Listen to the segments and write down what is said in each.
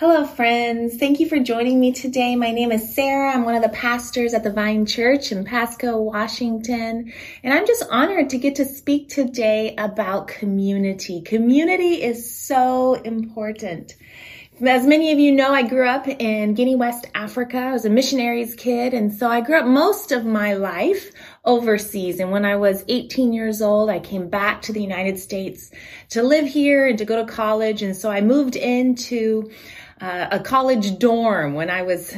Hello, friends. Thank you for joining me today. My name is Sarah. I'm one of the pastors at the Vine Church in Pasco, Washington. And I'm just honored to get to speak today about community. Community is so important. As many of you know, I grew up in Guinea, West Africa. I was a missionary's kid, and so I grew up most of my life overseas. And when I was 18 years old, I came back to the United States to live here and to go to college. And so I moved into a college dorm when I was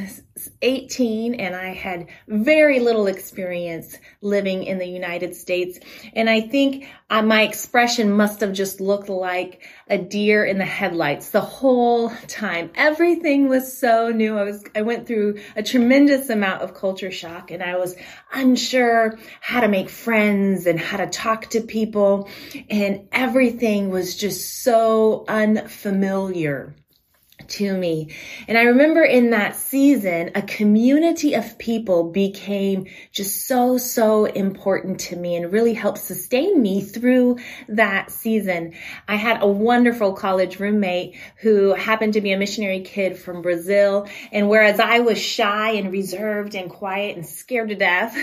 18, and I had very little experience living in the United States. And I think my expression must have just looked like a deer in the headlights the whole time. Everything was so new. I went through a tremendous amount of culture shock, and I was unsure how to make friends and how to talk to people, and everything was just so unfamiliar to me. And I remember in that season, a community of people became just so important to me and really helped sustain me through that season. I had a wonderful college roommate who happened to be a missionary kid from Brazil. And whereas I was shy and reserved and quiet and scared to death,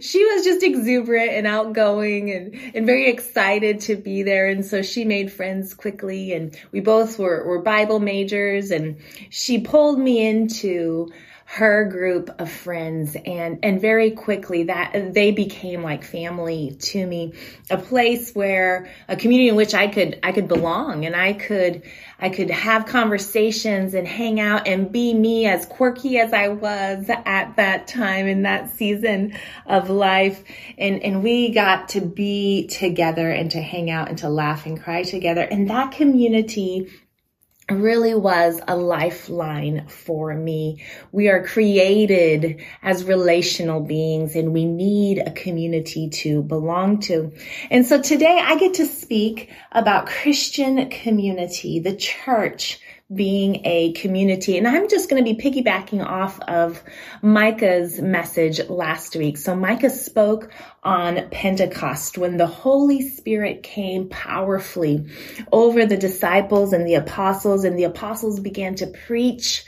she was just exuberant and outgoing and very excited to be there. And so she made friends quickly, and we both were Bible majors. And she pulled me into her group of friends, and very quickly that they became like family to me, a place where a community in which I could belong, and I could have conversations and hang out and be me, as quirky as I was at that time in that season of life. And we got to be together and to hang out and to laugh and cry together. And that community really was a lifeline for me. We are created as relational beings, and we need a community to belong to. And so today I get to speak about Christian community, the church being a community. And I'm just going to be piggybacking off of Micah's message last week. So Micah spoke on Pentecost when the Holy Spirit came powerfully over the disciples and the apostles began to preach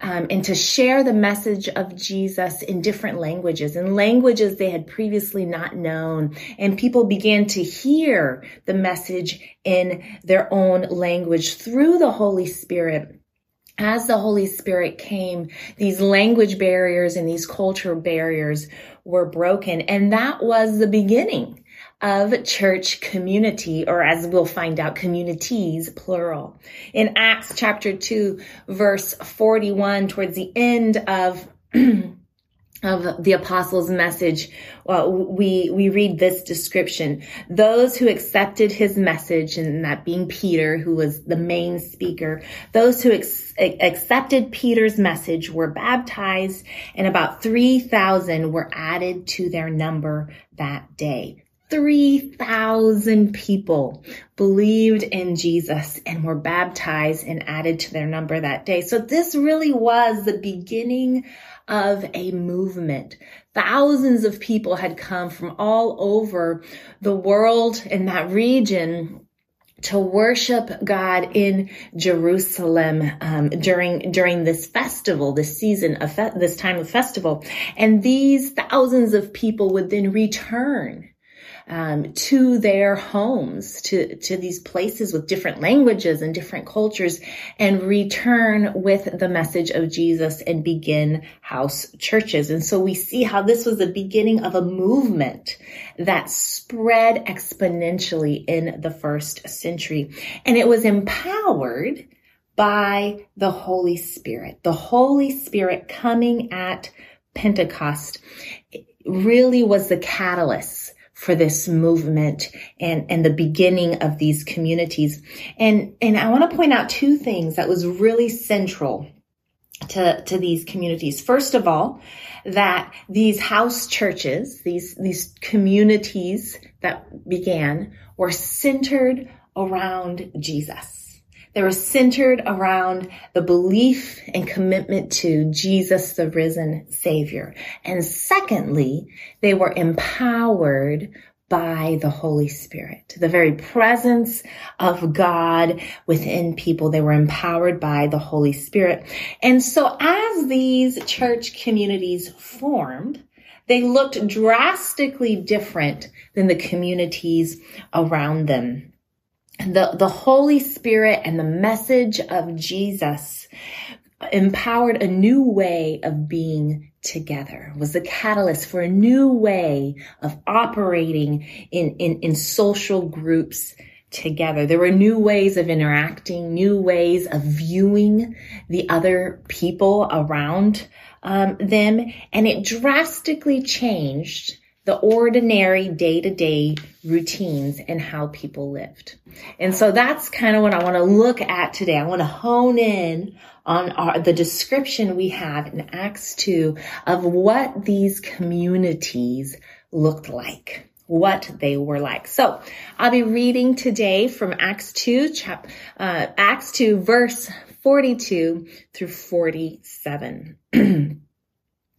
and to share the message of Jesus in different languages, in languages they had previously not known. And people began to hear the message in their own language through the Holy Spirit. As the Holy Spirit came, these language barriers and these cultural barriers were broken. And that was the beginning of church community, or as we'll find out, communities, plural. In Acts chapter 2, verse 41, towards the end of the apostles' message, we read this description. Those who accepted his message, and that being Peter, who was the main speaker, those who accepted Peter's message were baptized, and about 3,000 were added to their number that day. 3,000 people believed in Jesus and were baptized and added to their number that day. So this really was the beginning of a movement. Thousands of people had come from all over the world in that region to worship God in Jerusalem during this festival, this season of this time of festival. And these thousands of people would then return to their homes, to these places with different languages and different cultures, and return with the message of Jesus and begin house churches. And so we see how this was the beginning of a movement that spread exponentially in the first century. And it was empowered by the Holy Spirit. The Holy Spirit coming at Pentecost really was the catalyst for this movement and the beginning of these communities. And I want to point out two things that was really central to these communities. First of all, that these house churches, these communities that began, were centered around Jesus. They were centered around the belief and commitment to Jesus, the risen Savior. And secondly, they were empowered by the Holy Spirit. The very presence of God within people, they were empowered by the Holy Spirit. And so as these church communities formed, they looked drastically different than the communities around them. The Holy Spirit and the message of Jesus empowered a new way of being together, was the catalyst for a new way of operating in social groups together. There were new ways of interacting, new ways of viewing the other people around them, and it drastically changed the ordinary day-to-day routines and how people lived. And so that's kind of what I want to look at today. I want to hone in on the description we have in Acts 2 of what these communities looked like, what they were like. So I'll be reading today from Acts 2 verse 42 through 47.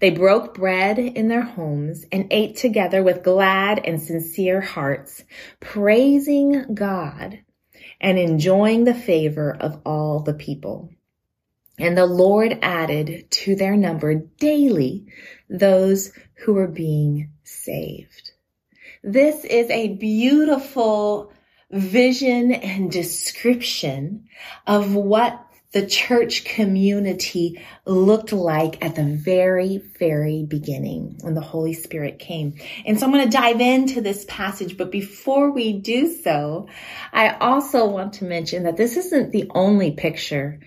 They broke bread in their homes and ate together with glad and sincere hearts, praising God and enjoying the favor of all the people. And the Lord added to their number daily those who were being saved. This is a beautiful vision and description of what the church community looked like at the very, very beginning when the Holy Spirit came. And so I'm going to dive into this passage, but before we do so, I also want to mention that this isn't the only picture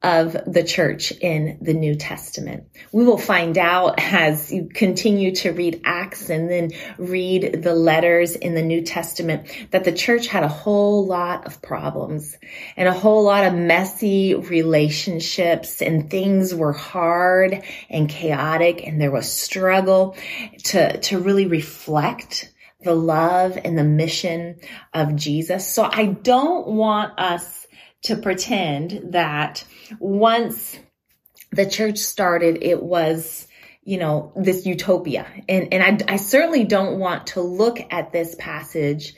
of the church in the New Testament. We will find out as you continue to read Acts and then read the letters in the New Testament that the church had a whole lot of problems and a whole lot of messy relationships, and things were hard and chaotic, and there was struggle to really reflect the love and the mission of Jesus. So I don't want us to pretend that once the church started, it was, you know, this utopia. And I certainly don't want to look at this passage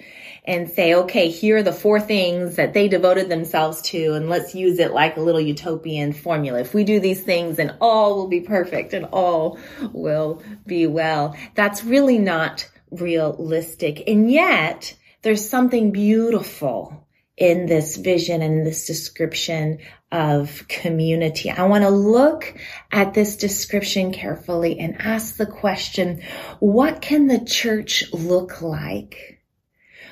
and say, okay, here are the four things that they devoted themselves to, and let's use it like a little utopian formula. If we do these things, then all will be perfect and all will be well. That's really not realistic. And yet there's something beautiful in this vision and this description of community. I want to look at this description carefully and ask the question, what can the church look like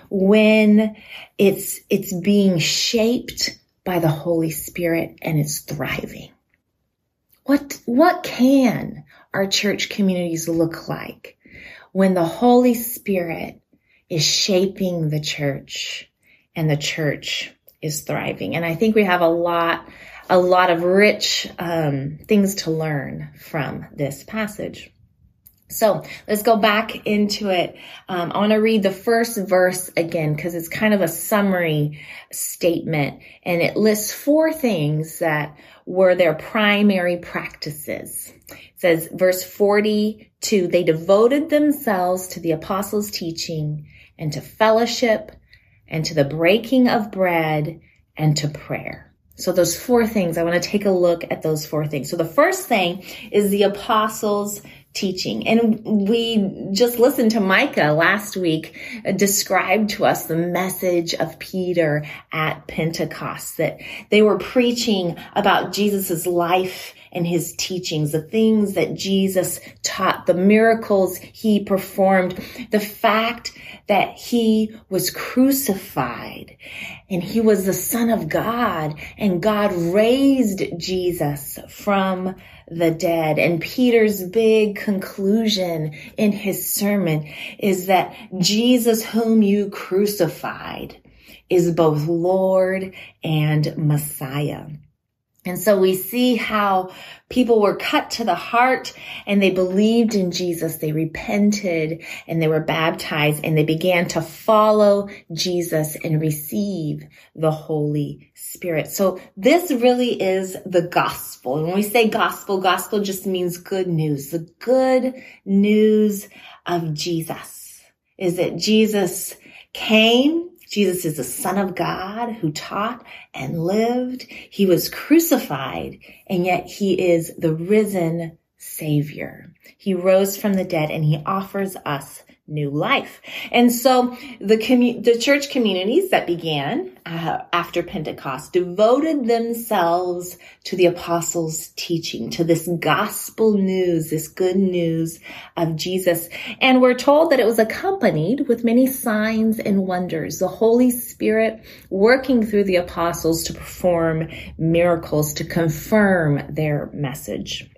when it's being shaped by the Holy Spirit and it's thriving? What can our church communities look like when the Holy Spirit is shaping the church and the church is thriving? And I think we have a lot of rich things to learn from this passage. So let's go back into it. I want to read the first verse again, because it's kind of a summary statement, and it lists four things that were their primary practices. It says, verse 42, they devoted themselves to the apostles' teaching and to fellowship and to the breaking of bread and to prayer. So those four things, I want to take a look at those four things. So the first thing is the apostles' teaching. And we just listened to Micah last week describe to us the message of Peter at Pentecost, that they were preaching about Jesus's life and his teachings, the things that Jesus taught, the miracles he performed, the fact that he was crucified and he was the Son of God and God raised Jesus from the dead. And Peter's big conclusion in his sermon is that Jesus, whom you crucified, is both Lord and Messiah. And so we see how people were cut to the heart and they believed in Jesus. They repented and they were baptized and they began to follow Jesus and receive the Holy Spirit. So this really is the gospel. And when we say gospel, gospel just means good news. The good news of Jesus is that Jesus came. Jesus is the Son of God who taught and lived. He was crucified, and yet he is the risen Savior. He rose from the dead, and he offers us new life. And so the church communities that began after Pentecost devoted themselves to the apostles' teaching, to this gospel news, this good news of Jesus. And we're told that it was accompanied with many signs and wonders, the Holy Spirit working through the apostles to perform miracles to confirm their message.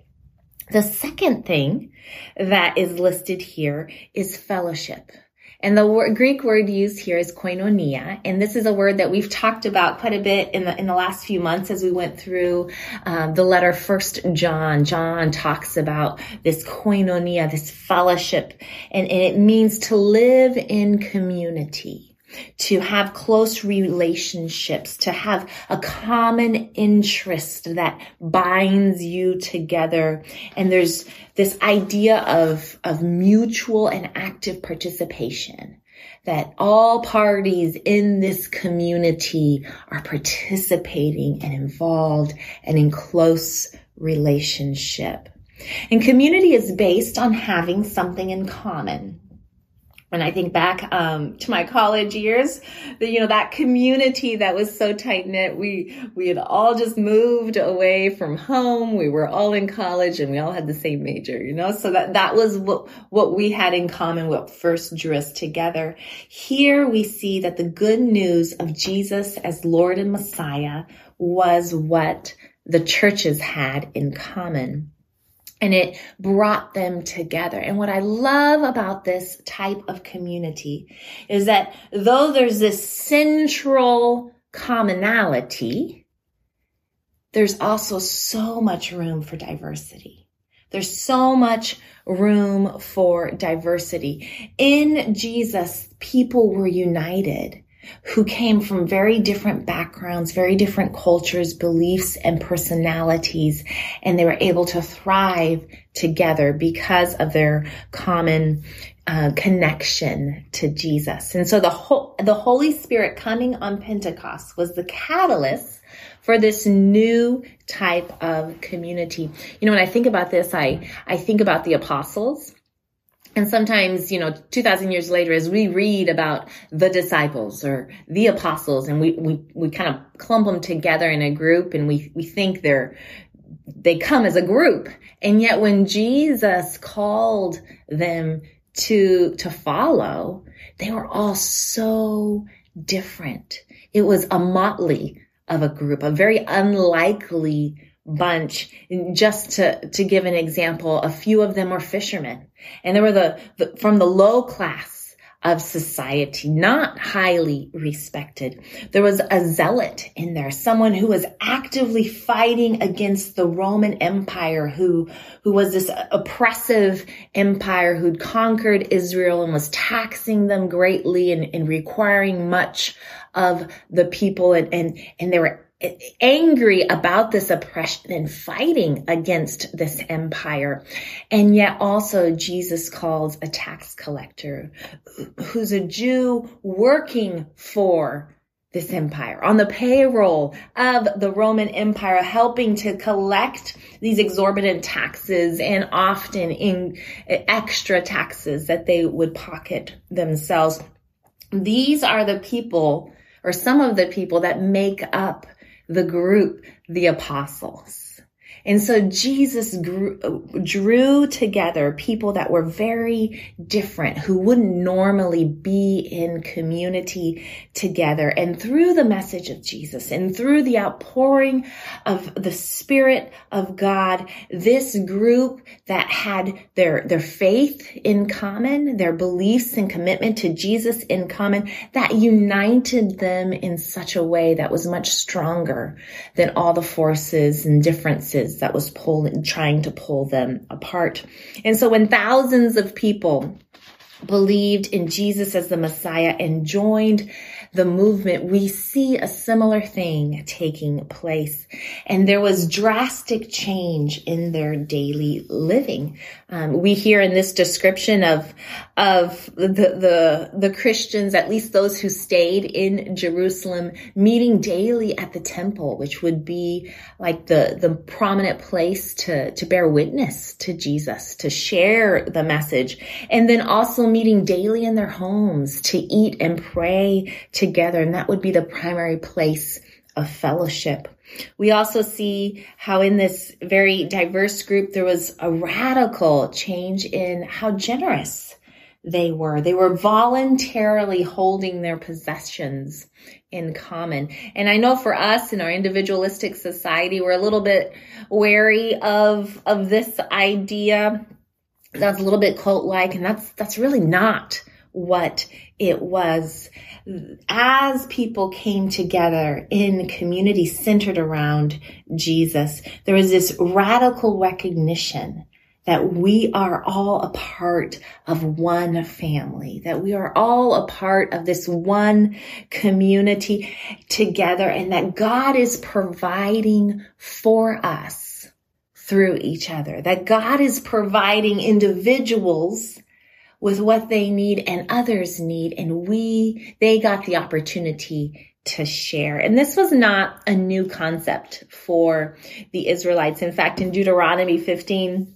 The second thing that is listed here is fellowship. And the Greek word used here is koinonia. And this is a word that we've talked about quite a bit in the last few months as we went through the letter 1 John. John talks about this koinonia, this fellowship, and it means to live in community, to have close relationships, to have a common interest that binds you together. And there's this idea of mutual and active participation, that all parties in this community are participating and involved and in close relationship. And community is based on having something in common. When I think back to my college years, that community that was so tight-knit, we had all just moved away from home. We were all in college and we all had the same major, so that was what we had in common, what first drew us together. Here we see that the good news of Jesus as Lord and Messiah was what the churches had in common. And it brought them together. And what I love about this type of community is that though there's this central commonality, there's also so much room for diversity. There's so much room for diversity. In Jesus, people were united who came from very different backgrounds, very different cultures, beliefs, and personalities, and they were able to thrive together because of their common connection to Jesus. And so the Holy Spirit coming on Pentecost was the catalyst for this new type of community. When I think about this, I think about the apostles. And sometimes, 2,000 years later, as we read about the disciples or the apostles, and we kind of clump them together in a group, and we think they come as a group. And yet when Jesus called them to follow, they were all so different. It was a motley of a group, a very unlikely bunch. And just to give an example, a few of them were fishermen, and they were from the low class of society, not highly respected. There was a zealot in there, someone who was actively fighting against the Roman Empire, who was this oppressive empire who'd conquered Israel and was taxing them greatly and requiring much of the people, and they were angry about this oppression and fighting against this empire. And yet also Jesus calls a tax collector who's a Jew working for this empire, on the payroll of the Roman Empire, helping to collect these exorbitant taxes and often in extra taxes that they would pocket themselves. These are the people, or some of the people, that make up the group, the apostles. And so Jesus drew together people that were very different, who wouldn't normally be in community together. And through the message of Jesus and through the outpouring of the Spirit of God, this group that had their faith in common, their beliefs and commitment to Jesus in common, that united them in such a way that was much stronger than all the forces and differences that was trying to pull them apart. And so when thousands of people believed in Jesus as the Messiah and joined the movement, we see a similar thing taking place. And there was drastic change in their daily living. We hear in this description of the Christians, at least those who stayed in Jerusalem, meeting daily at the temple, which would be like the prominent place to bear witness to Jesus, to share the message, and then also meeting daily in their homes to eat and pray together. And that would be the primary place of fellowship. We also see how in this very diverse group, there was a radical change in how generous they were. They were voluntarily holding their possessions in common. And I know for us in our individualistic society, we're a little bit wary of this idea. That's a little bit cult-like, and that's really not what it was. As people came together in community centered around Jesus, there was this radical recognition that we are all a part of one family, that we are all a part of this one community together, and that God is providing for us through each other, that God is providing individuals with what they need and others need, and they got the opportunity to share. And this was not a new concept for the Israelites. In fact, in Deuteronomy 15,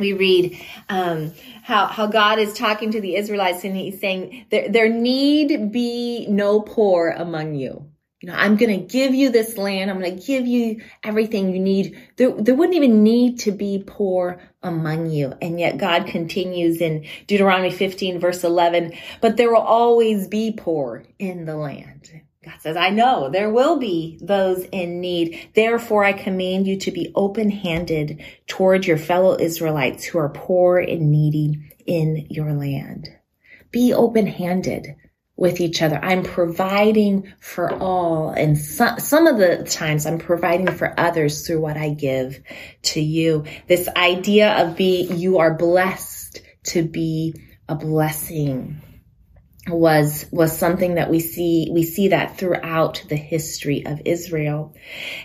we read how God is talking to the Israelites, and he's saying, there need be no poor among you. You know, I'm going to give you this land. I'm going to give you everything you need. There wouldn't even need to be poor among you. And yet God continues in Deuteronomy 15, verse 11, but there will always be poor in the land. God says, I know there will be those in need. Therefore, I command you to be open-handed toward your fellow Israelites who are poor and needy in your land. Be open-handed with each other. I'm providing for all. And some of the times I'm providing for others through what I give to you. This idea of you are blessed to be a blessing was something that we see that throughout the history of Israel.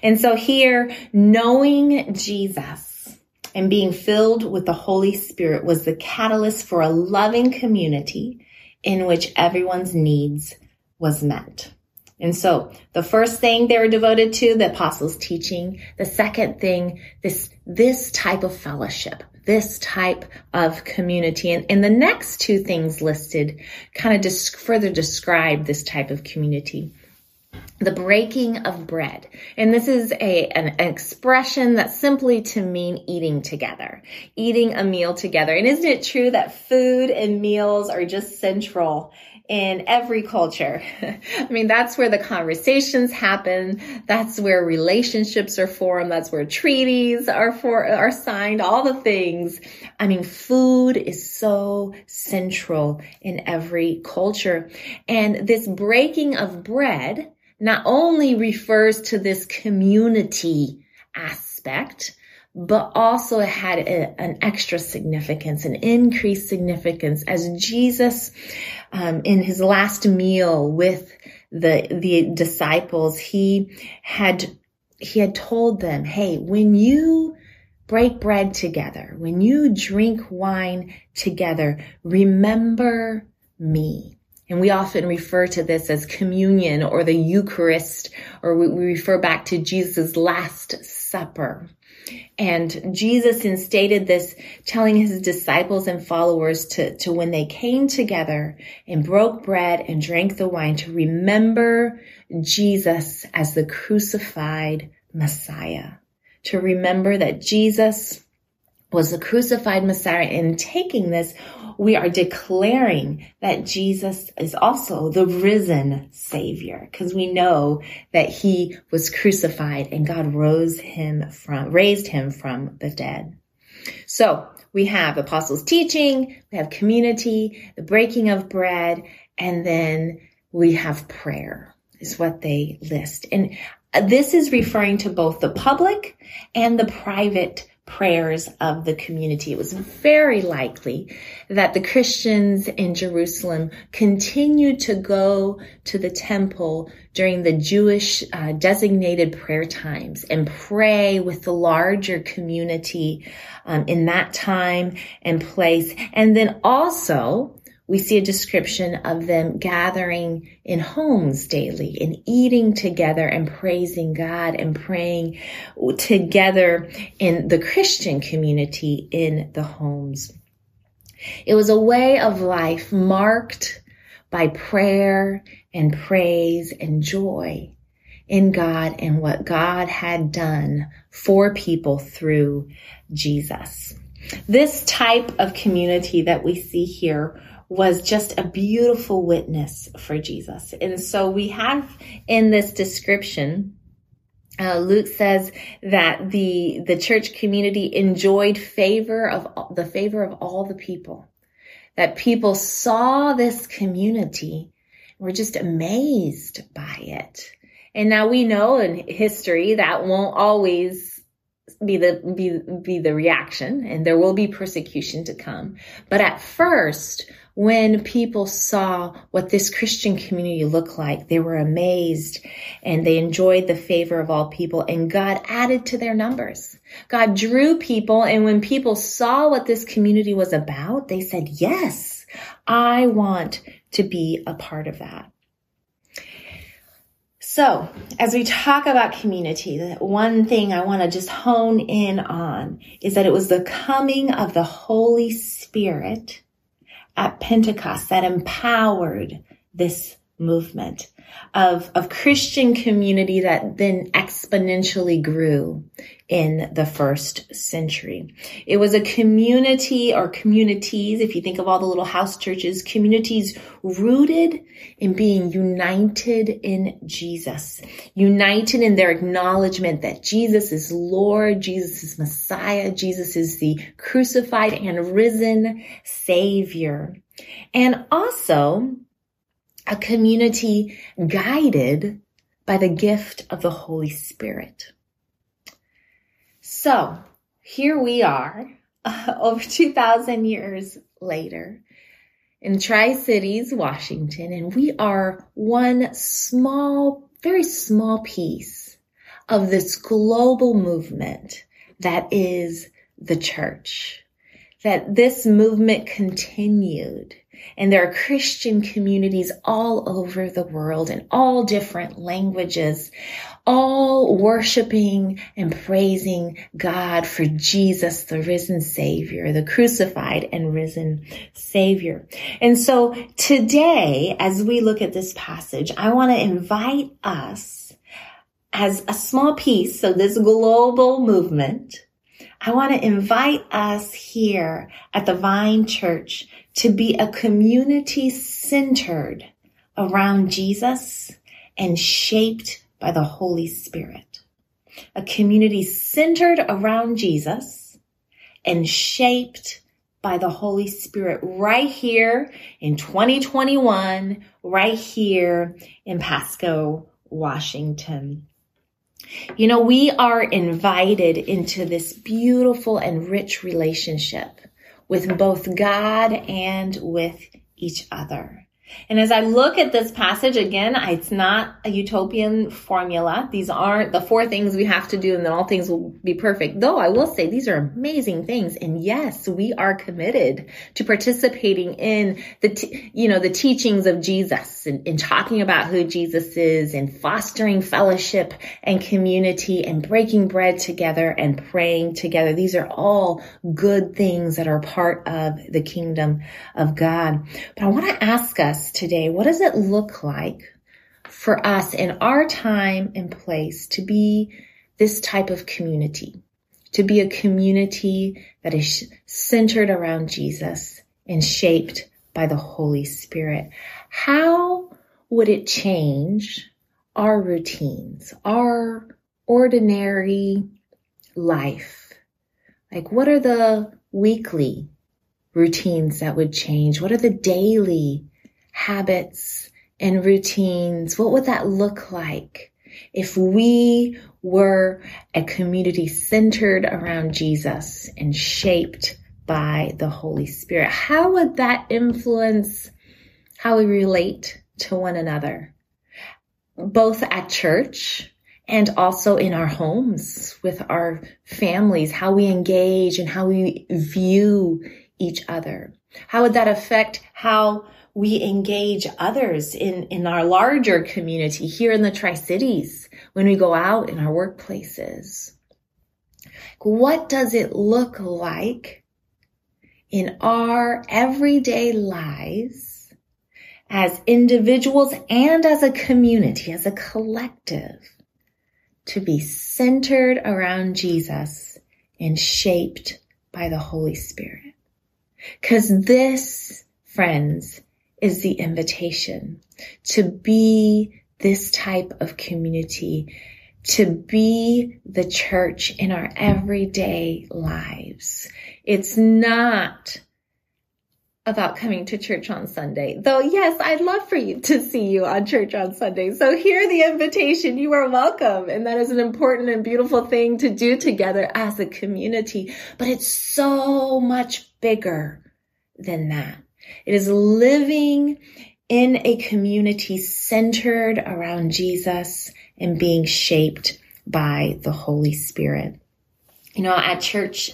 And so here, knowing Jesus and being filled with the Holy Spirit was the catalyst for a loving community in which everyone's needs was met. And so the first thing they were devoted to, the apostles' teaching. The second thing, this type of fellowship, this type of community. And the next two things listed kind of just further describe this type of community. The breaking of bread. And this is an expression that's simply to mean eating together, eating a meal together. And isn't it true that food and meals are just central in every culture? I mean, that's where the conversations happen. That's where relationships are formed. That's where treaties are signed, all the things. I mean, food is so central in every culture. And this breaking of bread not only refers to this community aspect, but also it had an extra significance, an increased significance, as Jesus, in his last meal with the disciples, he had told them, hey, when you break bread together, when you drink wine together, remember me. And we often refer to this as communion or the Eucharist, or we refer back to Jesus' Last Supper. And Jesus instated this, telling his disciples and followers to when they came together and broke bread and drank the wine, to remember Jesus as the crucified Messiah, to remember that Jesus was the crucified Messiah. In taking this, we are declaring that Jesus is also the risen Savior, because we know that he was crucified and God raised him from the dead. So we have apostles' teaching, we have community, the breaking of bread, and then we have prayer is what they list. And this is referring to both the public and the private prayers of the community. It was very likely that the Christians in Jerusalem continued to go to the temple during the Jewish designated prayer times and pray with the larger community in that time and place. And then also, we see a description of them gathering in homes daily and eating together and praising God and praying together in the Christian community in the homes. It was a way of life marked by prayer and praise and joy in God and what God had done for people through Jesus. This type of community that we see here was just a beautiful witness for Jesus. And so we have in this description, Luke says that the church community enjoyed favor of all the people, that people saw this community and were just amazed by it. And now we know in history that won't always be the reaction, and there will be persecution to come. But at first, when people saw what this Christian community looked like, they were amazed and they enjoyed the favor of all people, and God added to their numbers. God drew people, and when people saw what this community was about, they said, yes, I want to be a part of that. So as we talk about community, one thing I want to just hone in on is that it was the coming of the Holy Spirit at Pentecost that empowered this movement of Christian community that then exponentially grew in the first century. It was a community or communities, if you think of all the little house churches, communities rooted in being united in Jesus, united in their acknowledgement that Jesus is Lord, Jesus is Messiah, Jesus is the crucified and risen Savior. And also a community guided by the gift of the Holy Spirit. So here we are, over 2,000 years later, in Tri-Cities, Washington, and we are one small, very small piece of this global movement that is the church. That this movement continued. And there are Christian communities all over the world in all different languages, all worshiping and praising God for Jesus, the risen Savior, the crucified and risen Savior. And so today, as we look at this passage, I want to invite us as a small piece of this global movement. I want to invite us here at the Vine Church to be a community centered around Jesus and shaped by the Holy Spirit. A community centered around Jesus and shaped by the Holy Spirit right here in 2021, right here in Pasco, Washington. You know, we are invited into this beautiful and rich relationship with both God and with each other. And as I look at this passage, again, it's not a utopian formula. These aren't the 4 things we have to do and then all things will be perfect. Though I will say these are amazing things. And yes, we are committed to participating in the teachings of Jesus and talking about who Jesus is and fostering fellowship and community and breaking bread together and praying together. These are all good things that are part of the kingdom of God. But I want to ask us today, what does it look like for us in our time and place to be this type of community, to be a community that is centered around Jesus and shaped by the Holy Spirit. How would it change our routines, our ordinary life? Like, what are the weekly routines that would change? What are the daily habits and routines? What would that look like if we were a community centered around Jesus and shaped by the Holy Spirit? How would that influence how we relate to one another, both at church and also in our homes with our families, how we engage and how we view each other? How would that affect how we engage others in our larger community here in the Tri-Cities, when we go out in our workplaces? What does it look like in our everyday lives as individuals and as a community, as a collective, to be centered around Jesus and shaped by the Holy Spirit? Because this, friends, is the invitation to be this type of community, to be the church in our everyday lives. It's not about coming to church on Sunday, though, yes, I'd love for you to see you on church on Sunday. So hear the invitation. You are welcome. And that is an important and beautiful thing to do together as a community. But it's so much bigger than that. It is living in a community centered around Jesus and being shaped by the Holy Spirit. You know, at church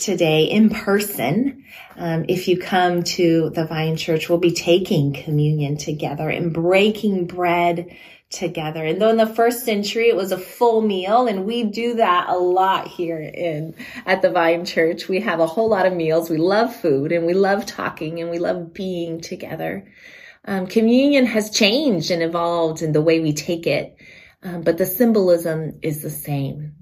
today, in person, if you come to the Vine Church, we'll be taking communion together and breaking bread together. And though in the first century it was a full meal, and we do that a lot here at the Vine Church. We have a whole lot of meals. We love food, and we love talking, and we love being together. Communion has changed and evolved in the way we take it, but the symbolism is the same.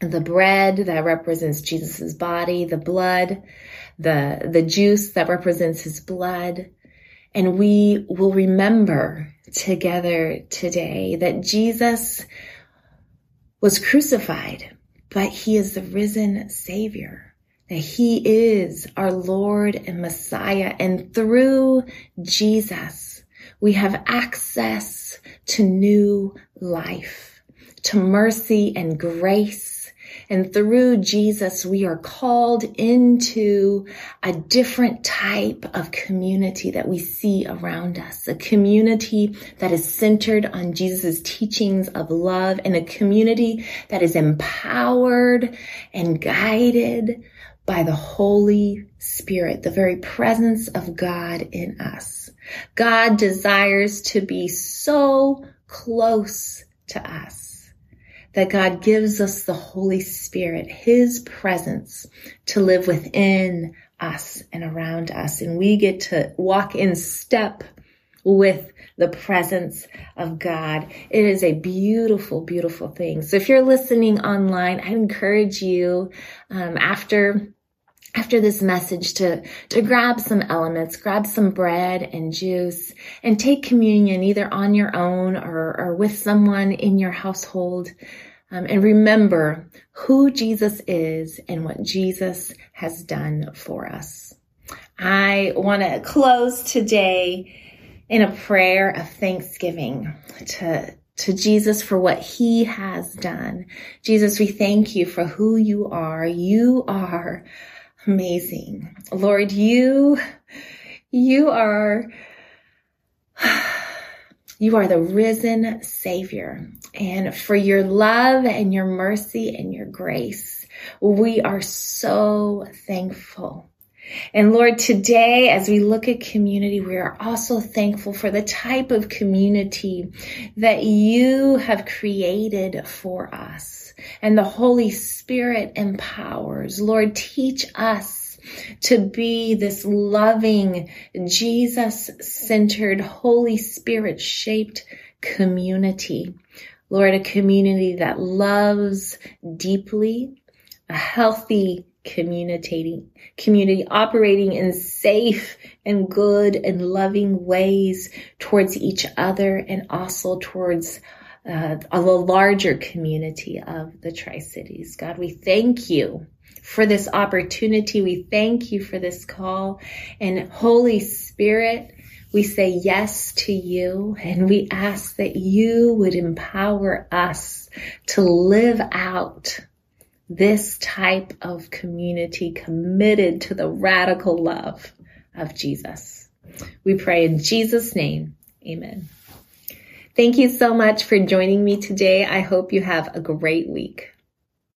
The bread that represents Jesus's body, the blood, the juice that represents his blood. And we will remember together today that Jesus was crucified, but he is the risen Savior, that he is our Lord and Messiah. And through Jesus, we have access to new life, to mercy and grace. And through Jesus, we are called into a different type of community that we see around us, a community that is centered on Jesus' teachings of love, and a community that is empowered and guided by the Holy Spirit, the very presence of God in us. God desires to be so close to us that God gives us the Holy Spirit, his presence, to live within us and around us. And we get to walk in step with the presence of God. It is a beautiful, beautiful thing. So if you're listening online, I encourage you, after this message to grab some elements, grab some bread and juice, and take communion either on your own or with someone in your household. And remember who Jesus is and what Jesus has done for us. I want to close today in a prayer of thanksgiving to Jesus for what he has done. Jesus, we thank you for who you are. You are amazing. Lord, you are the risen Savior, and for your love and your mercy and your grace, we are so thankful. And Lord, today, as we look at community, we are also thankful for the type of community that you have created for us. And the Holy Spirit empowers. Lord, teach us to be this loving, Jesus-centered, Holy Spirit-shaped community Lord, a community that loves deeply, a healthy community operating in safe and good and loving ways towards each other and also towards the larger community of the Tri-Cities. God, we thank you for this opportunity. We thank you for this call. And Holy Spirit, we say yes to you, and we ask that you would empower us to live out this type of community committed to the radical love of Jesus. We pray in Jesus' name. Amen. Thank you so much for joining me today. I hope you have a great week.